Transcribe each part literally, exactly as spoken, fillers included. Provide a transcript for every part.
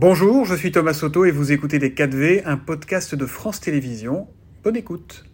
Bonjour, je suis Thomas Soto et vous écoutez Les quatre V, un podcast de France Télévisions. Bonne écoute.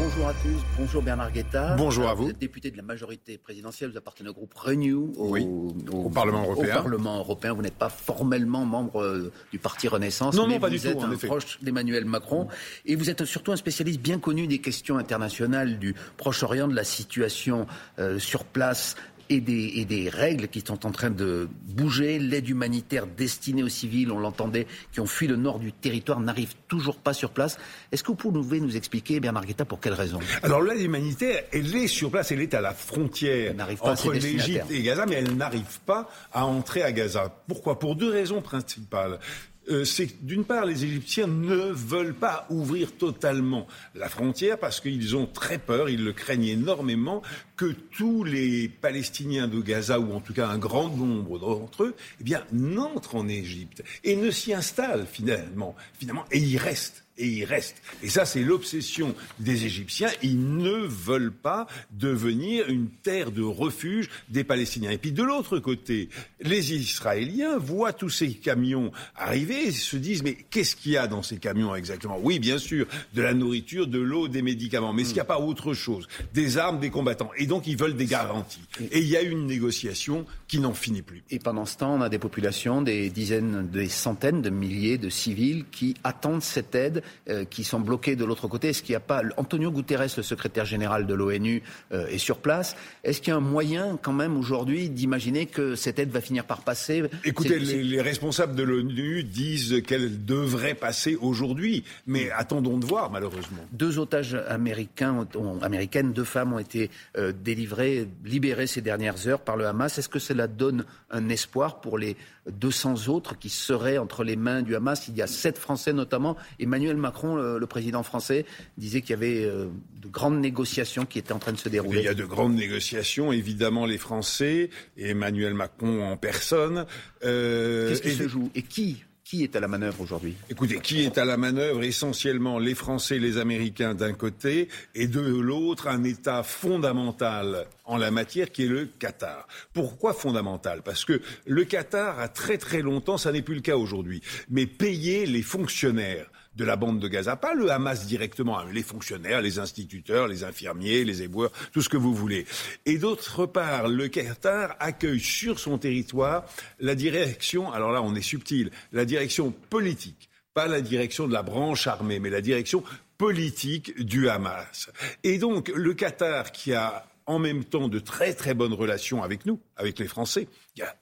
Bonjour à tous, bonjour Bernard Guetta. Bonjour Alors, à vous. Vous êtes député de la majorité présidentielle, vous appartenez au groupe Renew, au, oui, au, au, Parlement, européen. au Parlement européen. Vous n'êtes pas formellement membre du parti Renaissance, non, mais non, pas vous du êtes tout, un proche d'Emmanuel Macron. Et vous êtes surtout un spécialiste bien connu des questions internationales du Proche-Orient, de la situation euh, sur place Et des, et des règles qui sont en train de bouger. L'aide humanitaire destinée aux civils, on l'entendait, qui ont fui le nord du territoire, n'arrive toujours pas sur place. Est-ce que vous pouvez nous expliquer, Bernard Guetta, pour quelles raisons ? Alors l'aide humanitaire, elle est sur place, elle est à la frontière entre l'Égypte et Gaza, mais elle n'arrive pas à entrer à Gaza. Pourquoi ? Pour deux raisons principales. Euh, c'est d'une part, les Égyptiens ne veulent pas ouvrir totalement la frontière parce qu'ils ont très peur, ils le craignent énormément, que tous les Palestiniens de Gaza, ou en tout cas un grand nombre d'entre eux, eh bien, n'entrent en Égypte et ne s'y installent finalement, finalement, et y restent. Et ils restent. Et ça, c'est l'obsession des Égyptiens. Ils ne veulent pas devenir une terre de refuge des Palestiniens. Et puis, de l'autre côté, les Israéliens voient tous ces camions arriver et se disent « Mais qu'est-ce qu'il y a dans ces camions exactement ?» Oui, bien sûr, de la nourriture, de l'eau, des médicaments. Mais est-ce qu'il n'y a pas autre chose ? Des armes, des combattants. Et donc, ils veulent des garanties. Et il y a une négociation qui n'en finit plus. Et pendant ce temps, on a des populations, des dizaines, des centaines de milliers de civils qui attendent cette aide. Euh, qui sont bloqués de l'autre côté. Est-ce qu'il n'y a pas... Antonio Guterres, le secrétaire général de l'ONU, euh, est sur place. Est-ce qu'il y a un moyen, quand même, aujourd'hui, d'imaginer que cette aide va finir par passer ? Écoutez, les, les responsables de l'ONU disent qu'elle devrait passer aujourd'hui. Mais attendons de voir, malheureusement. Deux otages américains, ont, américaines, deux femmes ont été euh, délivrées, libérées ces dernières heures par le Hamas. Est-ce que cela donne un espoir pour les deux cents autres qui seraient entre les mains du Hamas ? Il y a sept Français, notamment. Emmanuel Macron, le, le président français, disait qu'il y avait euh, de grandes négociations qui étaient en train de se dérouler. Il y a de grandes négociations, évidemment les Français, et Emmanuel Macron en personne. Euh, Qu'est-ce qui se joue ? Et qui ? Qui est à la manœuvre aujourd'hui ? Écoutez, qui est à la manœuvre ? Essentiellement les Français et les Américains d'un côté, et de l'autre un État fondamental en la matière qui est le Qatar. Pourquoi fondamental ? Parce que le Qatar a très très longtemps, ça n'est plus le cas aujourd'hui, mais payé les fonctionnaires de la bande de Gaza, pas le Hamas directement, hein, les fonctionnaires, les instituteurs, les infirmiers, les éboueurs, tout ce que vous voulez. Et d'autre part, le Qatar accueille sur son territoire la direction, alors là on est subtil, la direction politique, pas la direction de la branche armée, mais la direction politique du Hamas. Et donc le Qatar qui a en même temps de très très bonnes relations avec nous, avec les Français, il y a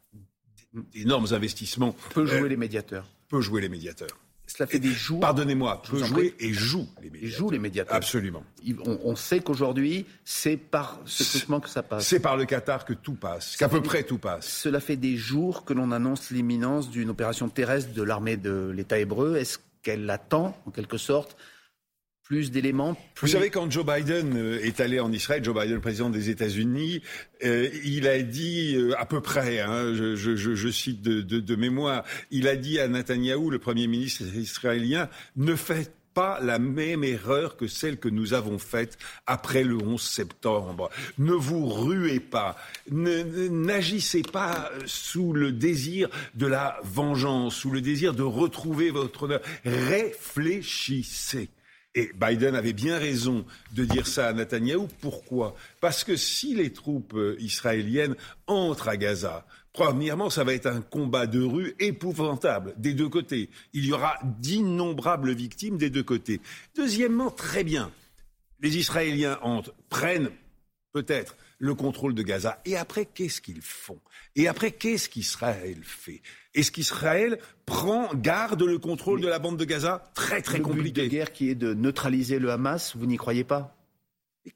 d'énormes investissements. Peut jouer euh, les médiateurs. Peut jouer les médiateurs. Cela fait des jours. Pardonnez-moi, peut jouer et joue les médiateurs. Et joue les médiateurs. Absolument. On, on sait qu'aujourd'hui, c'est par ce truchement que ça passe. C'est par le Qatar que tout passe, qu'à peu près tout passe. Cela fait des jours que l'on annonce l'imminence d'une opération terrestre de l'armée de l'État hébreu. Est-ce qu'elle attend, en quelque sorte, plus d'éléments plus... Vous savez, quand Joe Biden est allé en Israël, Joe Biden, le président des États-Unis, euh, il a dit, euh, à peu près, hein, je, je, je cite de, de, de mémoire, il a dit à Netanyahou, le Premier ministre israélien, « Ne faites pas la même erreur que celle que nous avons faite après le onze septembre. Ne vous ruez pas, ne, ne, n'agissez pas sous le désir de la vengeance, sous le désir de retrouver votre honneur. Réfléchissez !» Et Biden avait bien raison de dire ça à Netanyahou. Pourquoi ? Parce que si les troupes israéliennes entrent à Gaza, premièrement, ça va être un combat de rue épouvantable des deux côtés. Il y aura d'innombrables victimes des deux côtés. Deuxièmement, très bien, les Israéliens entrent, prennent peut-être le contrôle de Gaza. Et après, qu'est-ce qu'ils font ? Et après, qu'est-ce qu'Israël fait ? Est-ce qu'Israël prend, garde le contrôle Mais de la bande de Gaza ? Très, très compliqué. Le but de guerre qui est de neutraliser le Hamas, vous n'y croyez pas ?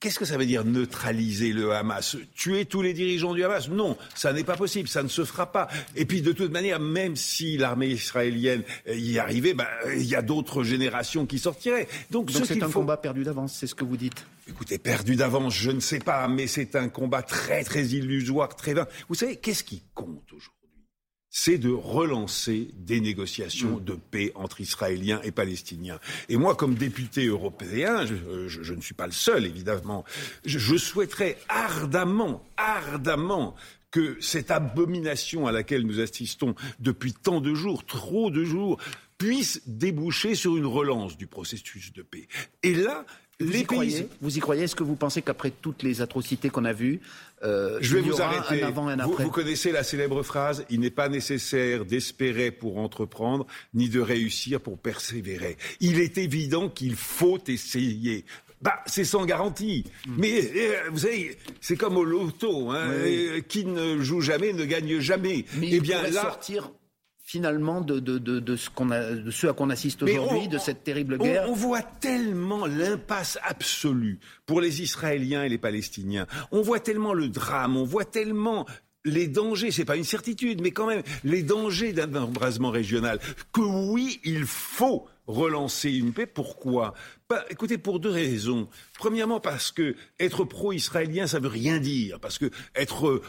Qu'est-ce que ça veut dire neutraliser le Hamas ? Tuer tous les dirigeants du Hamas ? Non, ça n'est pas possible, ça ne se fera pas. Et puis de toute manière, même si l'armée israélienne y arrivait, ben, il y a d'autres générations qui sortiraient. Donc, Donc c'est un faut... combat perdu d'avance, c'est ce que vous dites ? Écoutez, perdu d'avance, je ne sais pas, mais c'est un combat très très illusoire, très vain. Vous savez, qu'est-ce qui compte aujourd'hui ? C'est de relancer des négociations de paix entre Israéliens et Palestiniens. Et moi, comme député européen, je, je, je ne suis pas le seul, évidemment, je, je souhaiterais ardemment, ardemment que cette abomination à laquelle nous assistons depuis tant de jours, trop de jours, puisse déboucher sur une relance du processus de paix. Et là, vous les y pays... Croyez vous y croyez? Est-ce que vous pensez qu'après toutes les atrocités qu'on a vues, euh, je vais il y vous aura arrêter. Un avant et un après? Vous, vous connaissez la célèbre phrase « Il n'est pas nécessaire d'espérer pour entreprendre, ni de réussir pour persévérer ». Il est évident qu'il faut essayer. Bah, c'est sans garantie. Mmh. Mais euh, vous savez, c'est comme au loto, hein, oui. euh, qui ne joue jamais ne gagne jamais. Mais eh il bien, pourrait là... sortir finalement de, de, de, de, ce qu'on a, de ce à quoi on assiste aujourd'hui, on, de cette terrible guerre. On, on voit tellement l'impasse absolue pour les Israéliens et les Palestiniens. On voit tellement le drame, on voit tellement... les dangers, c'est pas une certitude, mais quand même, les dangers d'un embrasement régional, que oui, il faut relancer une paix. Pourquoi ? Bah, écoutez, pour deux raisons. Premièrement, parce que être pro-israélien, ça veut rien dire. Parce que être... Euh,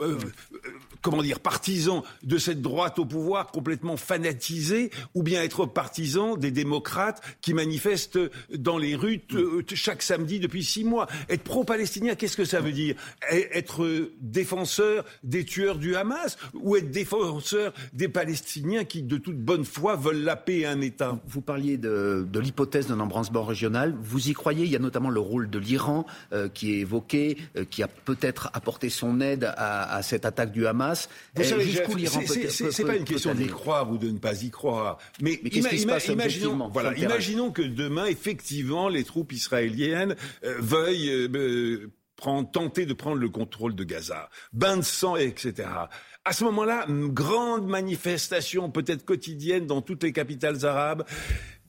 euh, euh, comment dire, partisan de cette droite au pouvoir complètement fanatisée, ou bien être partisan des démocrates qui manifestent dans les rues t- t- chaque samedi depuis six mois. Être pro-palestinien, qu'est-ce que ça veut dire ? Être défenseur des tueurs du Hamas, ou être défenseur des Palestiniens qui, de toute bonne foi, veulent la paix et un État ? Vous parliez de, de l'hypothèse d'un embrassement régional. Vous y croyez ? Il y a notamment le rôle de l'Iran euh, qui est évoqué, euh, qui a peut-être apporté son aide à, à cette attaque du Hamas. Vous savez, jusqu'où l'Iran peut aller ? C'est pas une question d'y croire ou de ne pas y croire. Mais, mais ima, ima, imaginons, voilà, imaginons que demain, effectivement, les troupes israéliennes euh, veuillent euh, prendre, tenter de prendre le contrôle de Gaza. Bain de sang, et cetera. À ce moment-là, une grande manifestation, peut-être quotidienne, dans toutes les capitales arabes.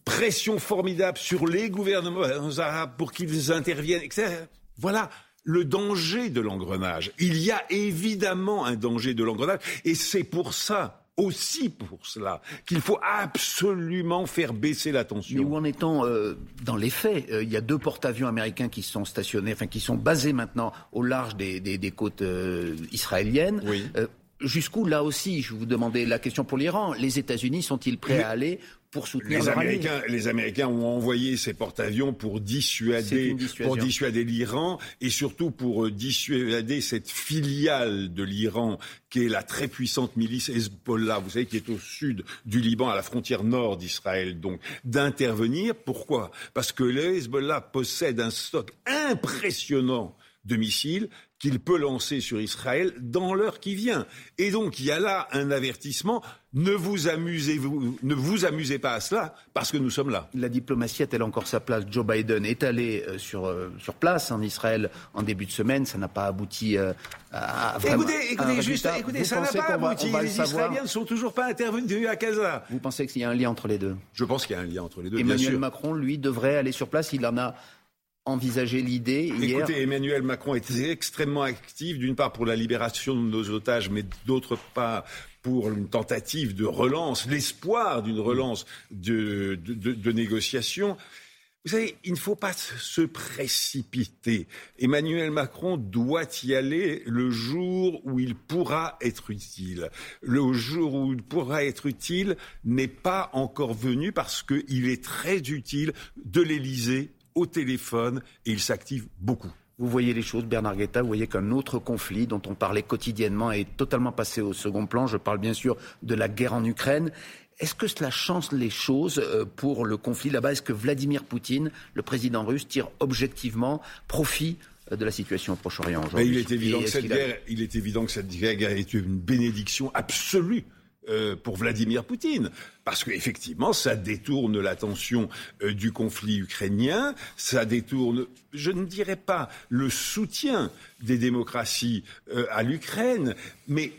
Pression formidable sur les gouvernements arabes pour qu'ils interviennent, et cetera. Voilà. Le danger de l'engrenage. Il y a évidemment un danger de l'engrenage, et c'est pour ça, aussi pour cela, qu'il faut absolument faire baisser la tension. Mais où en est-on euh, dans les faits ? Il euh, y a deux porte-avions américains qui sont stationnés, enfin qui sont basés maintenant au large des, des, des côtes euh, israéliennes. Oui. Euh, jusqu'où, là aussi, je vous demandais la question pour l'Iran, les États-Unis sont-ils prêts Mais... à aller pour soutenir les Américains, les Américains ont envoyé ces porte-avions pour dissuader, pour dissuader l'Iran et surtout pour dissuader cette filiale de l'Iran qui est la très puissante milice Hezbollah, vous savez, qui est au sud du Liban, à la frontière nord d'Israël, donc, d'intervenir. Pourquoi ? Parce que le Hezbollah possède un stock impressionnant de missiles qu'il peut lancer sur Israël dans l'heure qui vient. Et donc, il y a là un avertissement. Ne vous amusez, vous, ne vous amusez pas à cela, parce que nous sommes là. La diplomatie a-t-elle encore sa place ? Joe Biden est allé sur, sur place en Israël en début de semaine. Ça n'a pas abouti à, à vraiment, Écoutez, écoutez, à juste, écoutez ça n'a pas va, abouti. Les le Israéliens ne sont toujours pas intervenus à Gaza. Vous pensez qu'il y a un lien entre les deux ? Je pense qu'il y a un lien entre les deux, Emmanuel bien sûr. Macron, lui, devrait aller sur place. Il en a... envisager l'idée hier. Écoutez, Emmanuel Macron était extrêmement actif, d'une part pour la libération de nos otages, mais d'autre part pour une tentative de relance, l'espoir d'une relance de, de, de, de négociations. Vous savez, il ne faut pas se précipiter. Emmanuel Macron doit y aller le jour où il pourra être utile. Le jour où il pourra être utile n'est pas encore venu parce qu'il est très utile de l'Élysée au téléphone, et il s'active beaucoup. Vous voyez les choses, Bernard Guetta, vous voyez qu'un autre conflit dont on parlait quotidiennement est totalement passé au second plan. Je parle bien sûr de la guerre en Ukraine. Est-ce que cela change les choses pour le conflit là-bas ? Est-ce que Vladimir Poutine, le président russe, tire objectivement profit de la situation au Proche-Orient aujourd'hui ? Ben, il est évident que cette guerre, a... il est évident que cette guerre est une bénédiction absolue. Euh, pour Vladimir Poutine, parce qu'effectivement, ça détourne l'attention euh, du conflit ukrainien, ça détourne, je ne dirais pas le soutien des démocraties euh, à l'Ukraine, mais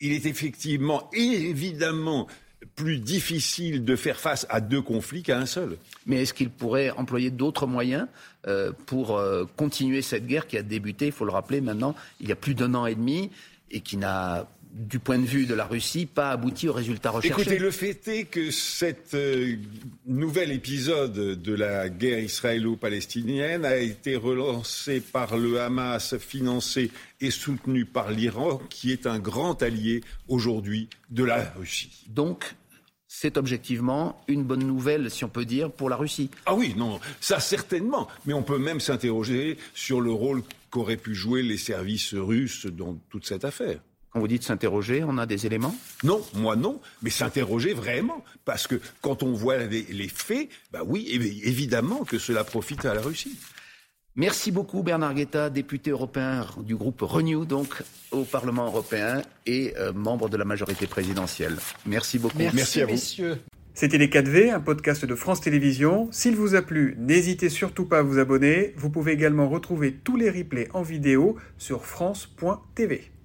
il est effectivement, évidemment, plus difficile de faire face à deux conflits qu'à un seul. Mais est-ce qu'il pourrait employer d'autres moyens euh, pour euh, continuer cette guerre qui a débuté, il faut le rappeler maintenant, il y a plus d'un an et demi, et qui n'a... du point de vue de la Russie, pas abouti aux résultats recherchés. Écoutez, le fait est que cet euh, nouvel épisode de la guerre israélo-palestinienne a été relancé par le Hamas, financé et soutenu par l'Iran, qui est un grand allié aujourd'hui de la Russie. Donc, c'est objectivement une bonne nouvelle, si on peut dire, pour la Russie. Ah oui, non, ça certainement. Mais on peut même s'interroger sur le rôle qu'auraient pu jouer les services russes dans toute cette affaire. Quand vous dites s'interroger, on a des éléments ? Non, moi non, mais s'interroger vraiment. Parce que quand on voit les, les faits, bah oui, évidemment que cela profite à la Russie. Merci beaucoup Bernard Guetta, député européen du groupe Renew, donc au Parlement européen et euh, membre de la majorité présidentielle. Merci beaucoup. Merci, Merci à vous. Messieurs. C'était Les quatre V, un podcast de France Télévisions. S'il vous a plu, n'hésitez surtout pas à vous abonner. Vous pouvez également retrouver tous les replays en vidéo sur France point T V.